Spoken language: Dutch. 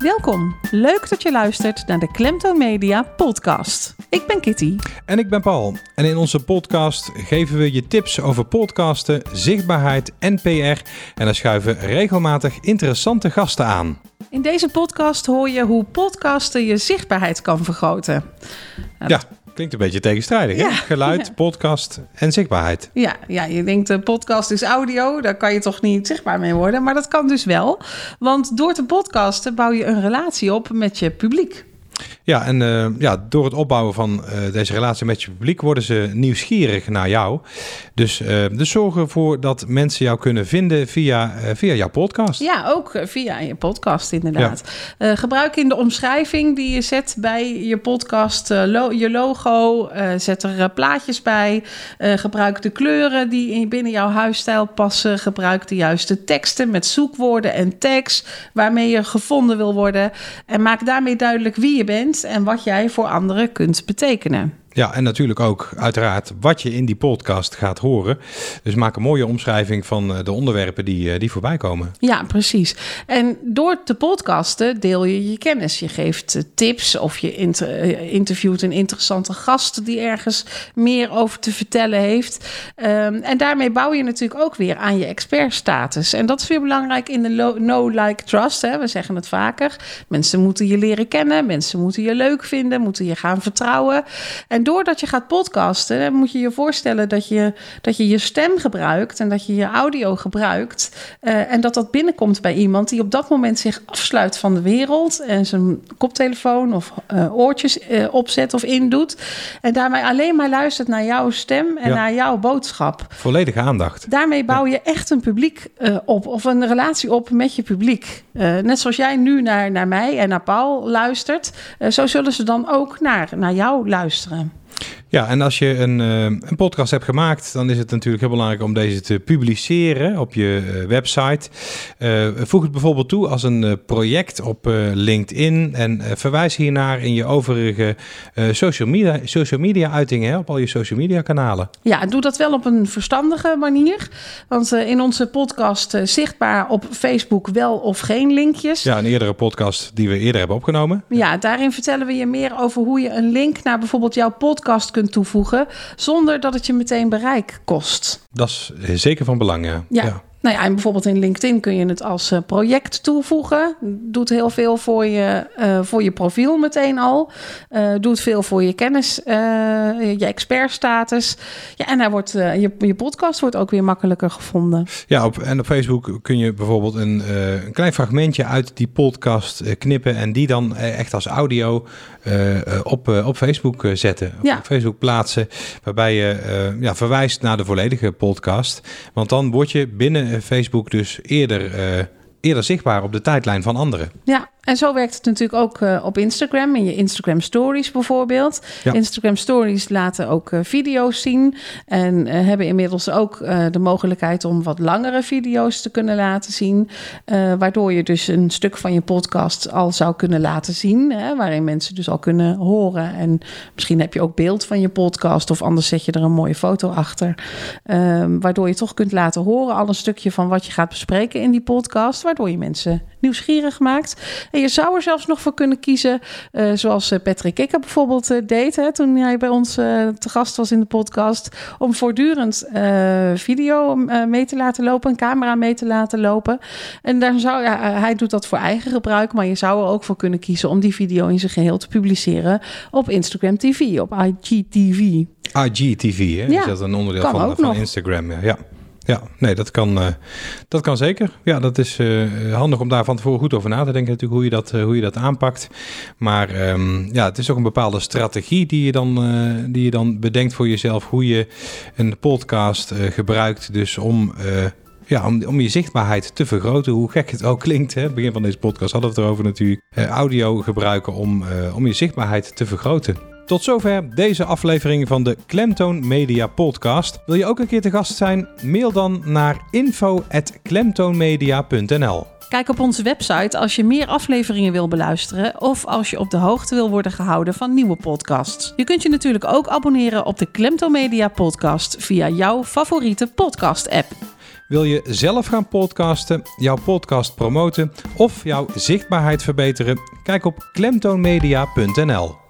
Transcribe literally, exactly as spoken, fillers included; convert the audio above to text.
Welkom, leuk dat je luistert naar de Klemtoon Media podcast. Ik ben Kitty. En ik ben Paul. En in onze podcast geven we je tips over podcasten, zichtbaarheid en P R. En daar schuiven regelmatig interessante gasten aan. In deze podcast hoor je hoe podcasten je zichtbaarheid kan vergroten. Nou, ja. Klinkt een beetje tegenstrijdig, ja, hè? Geluid, ja. Podcast en zichtbaarheid. Ja, ja, je denkt de podcast is audio, daar kan je toch niet zichtbaar mee worden. Maar dat kan dus wel, want door te podcasten bouw je een relatie op met je publiek. Ja, en uh, ja, door het opbouwen van uh, deze relatie met je publiek worden ze nieuwsgierig naar jou. Dus, uh, dus zorg ervoor dat mensen jou kunnen vinden via, uh, via jouw podcast. Ja, ook via je podcast inderdaad. Ja. Uh, gebruik in de omschrijving die je zet bij je podcast uh, lo- je logo. Uh, zet er uh, plaatjes bij. Uh, gebruik de kleuren die in, binnen jouw huisstijl passen. Gebruik de juiste teksten met zoekwoorden en tags waarmee je gevonden wil worden. En maak daarmee duidelijk wie je bent en wat jij voor anderen kunt betekenen. Ja, en natuurlijk ook uiteraard wat je in die podcast gaat horen. Dus maak een mooie omschrijving van de onderwerpen die, die voorbij komen. Ja, precies. En door te podcasten deel je je kennis. Je geeft tips of je interviewt een interessante gast die ergens meer over te vertellen heeft. Um, en daarmee bouw je natuurlijk ook weer aan je expertstatus. En dat is weer belangrijk in de know, like, trust. Hè. We zeggen het vaker. Mensen moeten je leren kennen. Mensen moeten je leuk vinden. Moeten je gaan vertrouwen. En En doordat je gaat podcasten, dan moet je je voorstellen dat je dat je, je stem gebruikt en dat je je audio gebruikt. Uh, en dat dat binnenkomt bij iemand die op dat moment zich afsluit van de wereld en zijn koptelefoon of uh, oortjes uh, opzet of indoet. En daarmee alleen maar luistert naar jouw stem en ja. naar jouw boodschap. Volledige aandacht. Daarmee bouw je echt een publiek uh, op of een relatie op met je publiek. Uh, net zoals jij nu naar, naar mij en naar Paul luistert, uh, zo zullen ze dan ook naar, naar jou luisteren. Ja, en als je een, een podcast hebt gemaakt, dan is het natuurlijk heel belangrijk om deze te publiceren op je website. Uh, voeg het bijvoorbeeld toe als een project op LinkedIn en verwijs hiernaar in je overige uh, social media, social media uitingen, hè, op al je social media kanalen. Ja, doe dat wel op een verstandige manier, want uh, in onze podcast uh, zichtbaar op Facebook wel of geen linkjes. Ja, een eerdere podcast die we eerder hebben opgenomen. Ja, daarin vertellen we je meer over hoe je een link naar bijvoorbeeld jouw podcast kunt toevoegen, zonder dat het je meteen bereik kost. Dat is zeker van belang, ja. ja. ja. Nou ja, en bijvoorbeeld in LinkedIn kun je het als project toevoegen. Doet heel veel voor je, uh, voor je profiel meteen al. Uh, doet veel voor je kennis, uh, je expertstatus. Ja, en daar wordt, uh, je, je podcast wordt ook weer makkelijker gevonden. Ja, op, en op Facebook kun je bijvoorbeeld een, uh, een klein fragmentje uit die podcast uh, knippen en die dan uh, echt als audio uh, op, uh, op Facebook zetten. Ja. Op Facebook plaatsen, waarbij je uh, ja, verwijst naar de volledige podcast. Want dan word je binnen Facebook dus eerder, uh, eerder zichtbaar op de tijdlijn van anderen. Ja. En zo werkt het natuurlijk ook uh, op Instagram, in je Instagram Stories bijvoorbeeld. Ja. Instagram Stories laten ook uh, video's zien en uh, hebben inmiddels ook uh, de mogelijkheid om wat langere video's te kunnen laten zien. Uh, waardoor je dus een stuk van je podcast al zou kunnen laten zien, hè, waarin mensen dus al kunnen horen. En misschien heb je ook beeld van je podcast of anders zet je er een mooie foto achter. Uh, waardoor je toch kunt laten horen al een stukje van wat je gaat bespreken in die podcast, waardoor je mensen nieuwsgierig maakt. En je zou er zelfs nog voor kunnen kiezen, uh, zoals Patrick Kikker bijvoorbeeld uh, deed, hè, toen hij bij ons uh, te gast was in de podcast, om voortdurend uh, video uh, mee te laten lopen, een camera mee te laten lopen. En daar zou, ja, hij doet dat voor eigen gebruik, maar je zou er ook voor kunnen kiezen om die video in zijn geheel te publiceren op Instagram T V, op I G T V. I G T V, hè? Ja, is dat een onderdeel van, van Instagram? Ja. ja. Ja, nee, dat kan, uh, dat kan zeker. Ja, dat is uh, handig om daar van tevoren goed over na te denken, natuurlijk, hoe je dat, uh, hoe je dat aanpakt. Maar um, ja, het is ook een bepaalde strategie die je dan, uh, die je dan bedenkt voor jezelf, hoe je een podcast uh, gebruikt, dus om. Uh, Ja, om, om je zichtbaarheid te vergroten, hoe gek het ook klinkt. Hè? Begin van deze podcast hadden we het erover natuurlijk. Uh, audio gebruiken om, uh, om je zichtbaarheid te vergroten. Tot zover deze aflevering van de Klemtoon Media podcast. Wil je ook een keer te gast zijn? Mail dan naar info at klemtoonmedia punt n l. Kijk op onze website als je meer afleveringen wil beluisteren of als je op de hoogte wil worden gehouden van nieuwe podcasts. Je kunt je natuurlijk ook abonneren op de Klemto Media podcast via jouw favoriete podcast app. Wil je zelf gaan podcasten, jouw podcast promoten of jouw zichtbaarheid verbeteren? Kijk op klemtoon media punt n l.